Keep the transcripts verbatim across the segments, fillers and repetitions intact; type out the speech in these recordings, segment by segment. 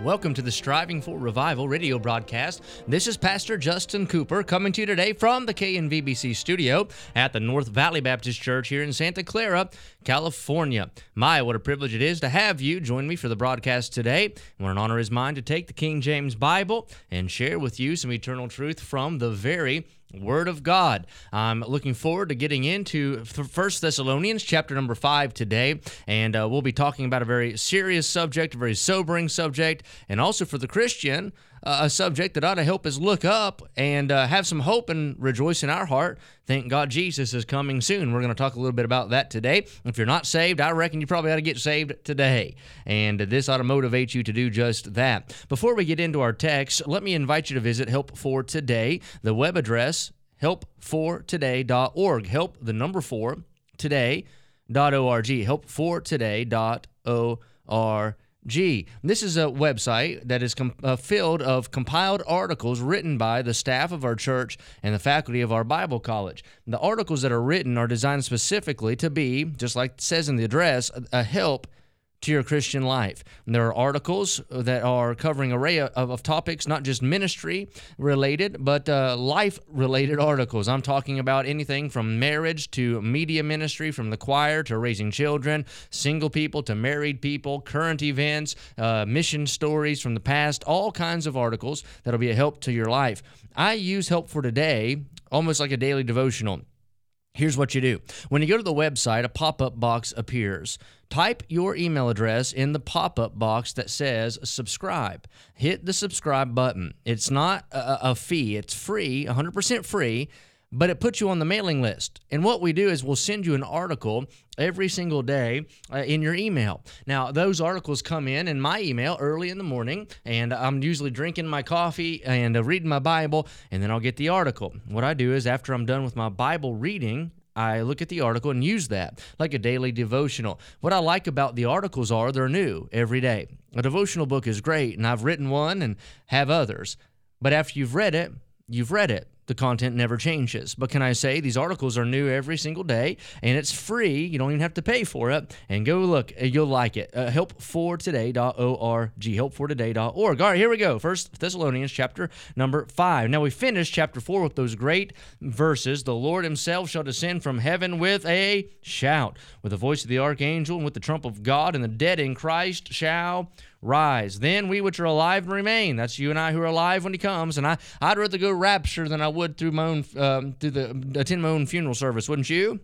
Welcome to the Striving for Revival radio broadcast. This is Pastor Justin Cooper coming to you today from the K N V B C studio at the North Valley Baptist Church here in Santa Clara, California. My, what a privilege it is to have you join me for the broadcast today. What an honor is mine to take the King James Bible and share with you some eternal truth from the very Word of God. I'm looking forward to getting into First Thessalonians chapter number five today, and uh, we'll be talking about a very serious subject, a very sobering subject, and also for the Christian, uh, a subject that ought to help us look up and uh, have some hope and rejoice in our heart. Thank God Jesus is coming soon. We're going to talk a little bit about that today. If you're not saved, I reckon you probably ought to get saved today, and this ought to motivate you to do just that. Before we get into our text, let me invite you to visit Help for Today, the web address, help for today dot org. Help, the number four, today dot org. help for today dot org. This is a website that is com- uh, filled of compiled articles written by the staff of our church and the faculty of our Bible college. The articles that are written are designed specifically to be, just like it says in the address, a, a help to your Christian life. And there are articles that are covering an array of, of topics, not just ministry-related, but uh, life-related articles. I'm talking about anything from marriage to media ministry, from the choir to raising children, single people to married people, current events, uh, mission stories from the past, all kinds of articles that'll be a help to your life. I use Help for Today almost like a daily devotional. Here's what you do. When you go to the website, a pop-up box appears. Type your email address in the pop-up box that says subscribe. Hit the subscribe button. It's not a, a fee. It's free, one hundred percent free, but it puts you on the mailing list. And what we do is we'll send you an article every single day uh, in your email. Now, those articles come in in my email early in the morning, and I'm usually drinking my coffee and uh, reading my Bible, and then I'll get the article. What I do is after I'm done with my Bible reading, I look at the article and use that like a daily devotional. What I like about the articles are they're new every day. A devotional book is great, and I've written one and have others. But after you've read it, you've read it. The content never changes. But can I say, these articles are new every single day, and it's free. You don't even have to pay for it. And go look. You'll like it. Uh, help for today dot org. help for today dot org. All right, here we go. First Thessalonians chapter number five. Now, we finished chapter four with those great verses. The Lord himself shall descend from heaven with a shout, with the voice of the archangel, and with the trump of God, and the dead in Christ shall rise. Then we which are alive and remain. That's you and I who are alive when he comes. And I, I'd rather go rapture than I would through my own, um, through the attend my own funeral service, wouldn't you?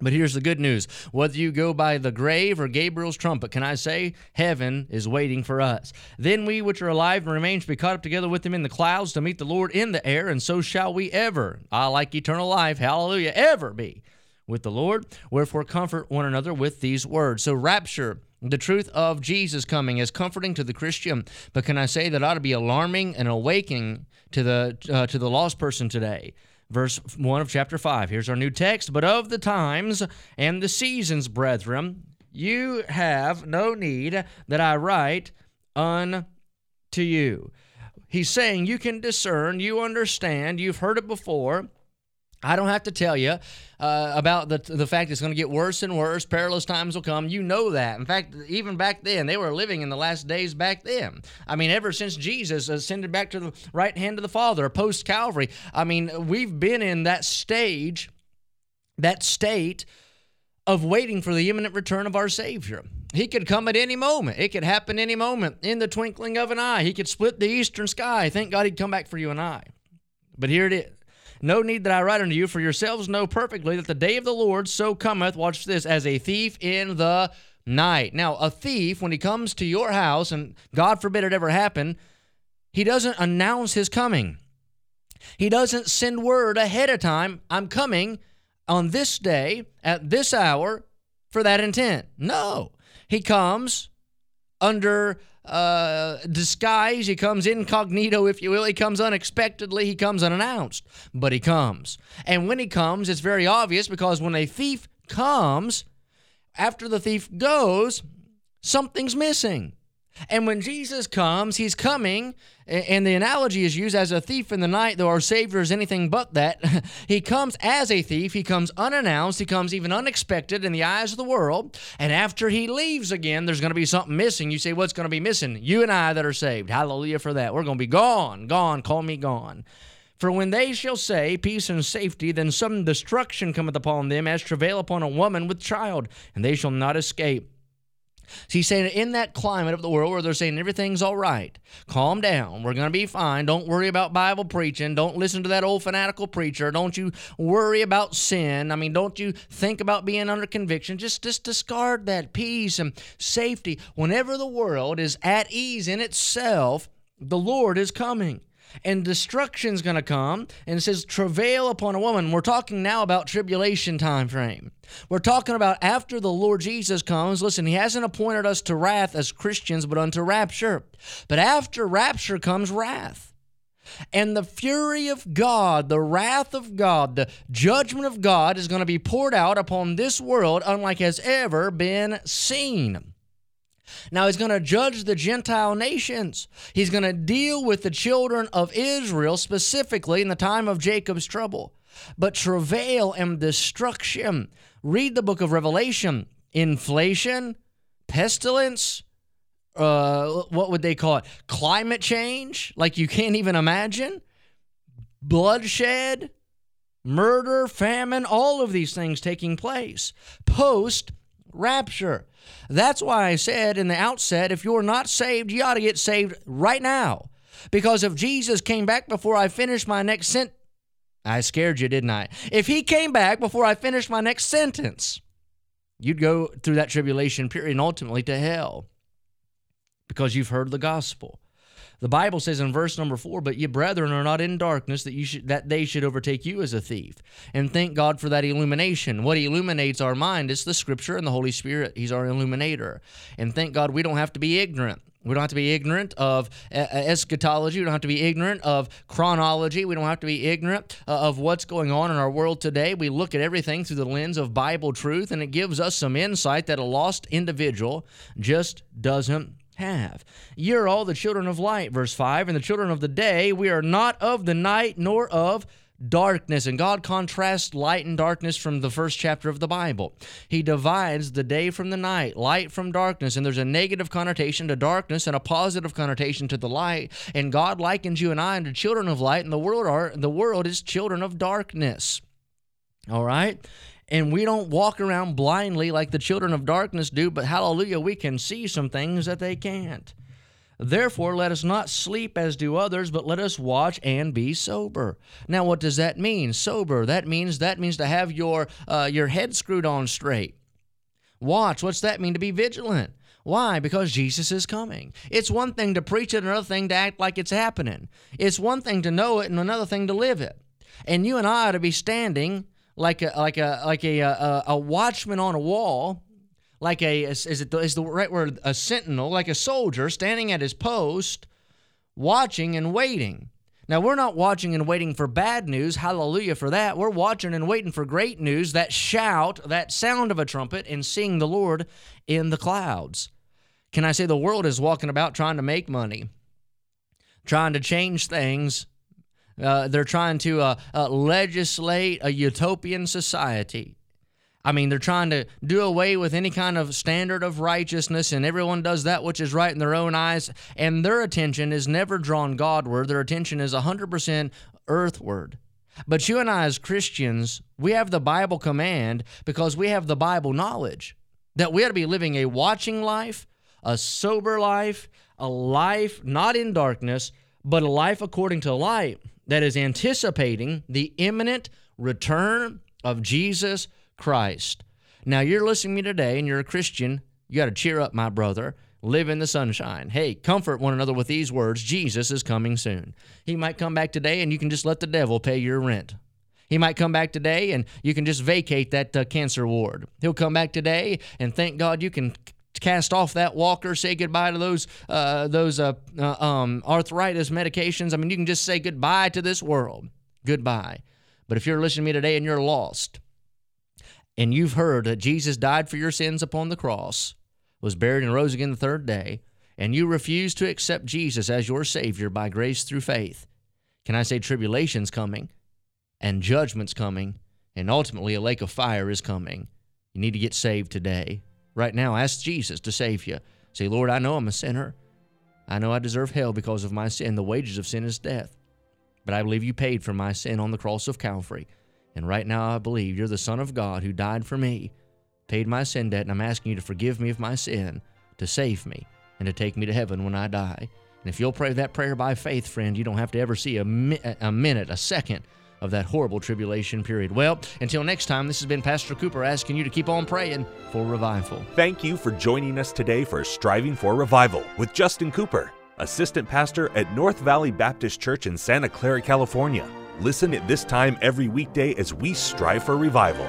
But here's the good news. Whether you go by the grave or Gabriel's trumpet, can I say, heaven is waiting for us. Then we which are alive and remain shall be caught up together with him in the clouds to meet the Lord in the air, and so shall we ever, I like eternal life, hallelujah, ever be with the Lord. Wherefore comfort one another with these words. So rapture, the truth of Jesus coming, is comforting to the Christian, but can I say that ought to be alarming and awakening to the uh, to the lost person today? Verse one of chapter five. Here's our new text. But of the times and the seasons, brethren, you have no need that I write unto you. He's saying you can discern, you understand, you've heard it before. I don't have to tell you uh, about the the fact it's going to get worse and worse. Perilous times will come. You know that. In fact, even back then, they were living in the last days back then. I mean, ever since Jesus ascended back to the right hand of the Father, post-Calvary, I mean, we've been in that stage, that state of waiting for the imminent return of our Savior. He could come at any moment. It could happen any moment. In the twinkling of an eye, he could split the eastern sky. Thank God he'd come back for you and I. But here it is. No need that I write unto you, for yourselves know perfectly that the day of the Lord so cometh, watch this, as a thief in the night. Now, a thief, when he comes to your house, and God forbid it ever happen, he doesn't announce his coming. He doesn't send word ahead of time, I'm coming on this day, at this hour, for that intent. No. He comes under Uh, disguise. He comes incognito, if you will. He comes unexpectedly. He comes unannounced, but he comes. And when he comes, it's very obvious, because when a thief comes, after the thief goes, something's missing. And when Jesus comes, he's coming, and the analogy is used as a thief in the night, though our Savior is anything but that. He comes as a thief. He comes unannounced. He comes even unexpected in the eyes of the world. And after he leaves again, there's going to be something missing. You say, what's going to be missing? You and I that are saved. Hallelujah for that. We're going to be gone, gone, call me gone. For when they shall say, peace and safety, then some destruction cometh upon them, as travail upon a woman with child, and they shall not escape. So he's saying in that climate of the world where they're saying everything's all right, calm down, we're going to be fine, don't worry about Bible preaching, don't listen to that old fanatical preacher, don't you worry about sin, I mean, don't you think about being under conviction, just, just discard that peace and safety. Whenever the world is at ease in itself, the Lord is coming. And destruction's going to come, and it says travail upon a woman. We're talking now about tribulation time frame. We're talking about after the Lord Jesus comes. Listen, he hasn't appointed us to wrath as Christians, but unto rapture. But after rapture comes wrath. And the fury of God, the wrath of God, the judgment of God is going to be poured out upon this world unlike has ever been seen. Now, he's going to judge the Gentile nations. He's going to deal with the children of Israel, specifically in the time of Jacob's trouble. But travail and destruction. Read the book of Revelation. Inflation, pestilence, uh, what would they call it? Climate change, like you can't even imagine. Bloodshed, murder, famine, all of these things taking place. Post rapture. That's why I said in the outset, if you're not saved, you ought to get saved right now. Because if Jesus came back before I finished my next sentence, I scared you, didn't I? If he came back before I finished my next sentence, you'd go through that tribulation period and ultimately to hell because you've heard the gospel. The Bible says in verse number four, but ye brethren are not in darkness that you should, that they should overtake you as a thief. And thank God for that illumination. What illuminates our mind is the Scripture and the Holy Spirit. He's our illuminator. And thank God we don't have to be ignorant. We don't have to be ignorant of eschatology. We don't have to be ignorant of chronology. We don't have to be ignorant of what's going on in our world today. We look at everything through the lens of Bible truth, and it gives us some insight that a lost individual just doesn't have. Ye are all the children of light, verse five, and the children of the day. We are not of the night nor of darkness. And God contrasts light and darkness from the first chapter of the Bible. He divides the day from the night, light from darkness, and there's a negative connotation to darkness and a positive connotation to the light. And God likens you and I unto children of light, and the world are the world is children of darkness. All right? And we don't walk around blindly like the children of darkness do, but hallelujah, we can see some things that they can't. Therefore, let us not sleep as do others, but let us watch and be sober. Now, what does that mean? Sober. That means that means to have your uh, your head screwed on straight. Watch. What's that mean? To be vigilant. Why? Because Jesus is coming. It's one thing to preach it, another thing to act like it's happening. It's one thing to know it, and another thing to live it. And you and I ought to be standing like a like a like a a, a watchman on a wall, like a is, is it the, is the right word a sentinel, like a soldier standing at his post, watching and waiting. Now we're not watching and waiting for bad news. Hallelujah for that. We're watching and waiting for great news. That shout, that sound of a trumpet, and seeing the Lord in the clouds. Can I say the world is walking about trying to make money, trying to change things. Uh, they're trying to uh, uh, legislate a utopian society. I mean, they're trying to do away with any kind of standard of righteousness, and everyone does that which is right in their own eyes, and their attention is never drawn Godward. Their attention is one hundred percent earthward. But you and I as Christians, we have the Bible command because we have the Bible knowledge that we ought to be living a watching life, a sober life, a life not in darkness, but a life according to light. That is anticipating the imminent return of Jesus Christ. Now, you're listening to me today, and you're a Christian. You got to cheer up, my brother. Live in the sunshine. Hey, comfort one another with these words. Jesus is coming soon. He might come back today, and you can just let the devil pay your rent. He might come back today, and you can just vacate that uh, cancer ward. He'll come back today, and thank God you can cast off that walker, say goodbye to those uh, those uh, uh, um, arthritis medications. I mean, you can just say goodbye to this world. Goodbye. But if you're listening to me today and you're lost, and you've heard that Jesus died for your sins upon the cross, was buried and rose again the third day, and you refuse to accept Jesus as your Savior by grace through faith, can I say tribulation's coming, and judgment's coming, and ultimately a lake of fire is coming. You need to get saved today. Right now, ask Jesus to save you. Say, Lord, I know I'm a sinner. I know I deserve hell because of my sin. The wages of sin is death. But I believe you paid for my sin on the cross of Calvary. And right now I believe you're the Son of God who died for me, paid my sin debt, and I'm asking you to forgive me of my sin, to save me, and to take me to heaven when I die. And if you'll pray that prayer by faith, friend, you don't have to ever see a, mi- a minute, a second of that horrible tribulation period. Well, until next time, this has been Pastor Cooper asking you to keep on praying for revival. Thank you for joining us today for Striving for Revival with Justin Cooper, Assistant Pastor at North Valley Baptist Church in Santa Clara, California. Listen at this time every weekday as we strive for revival.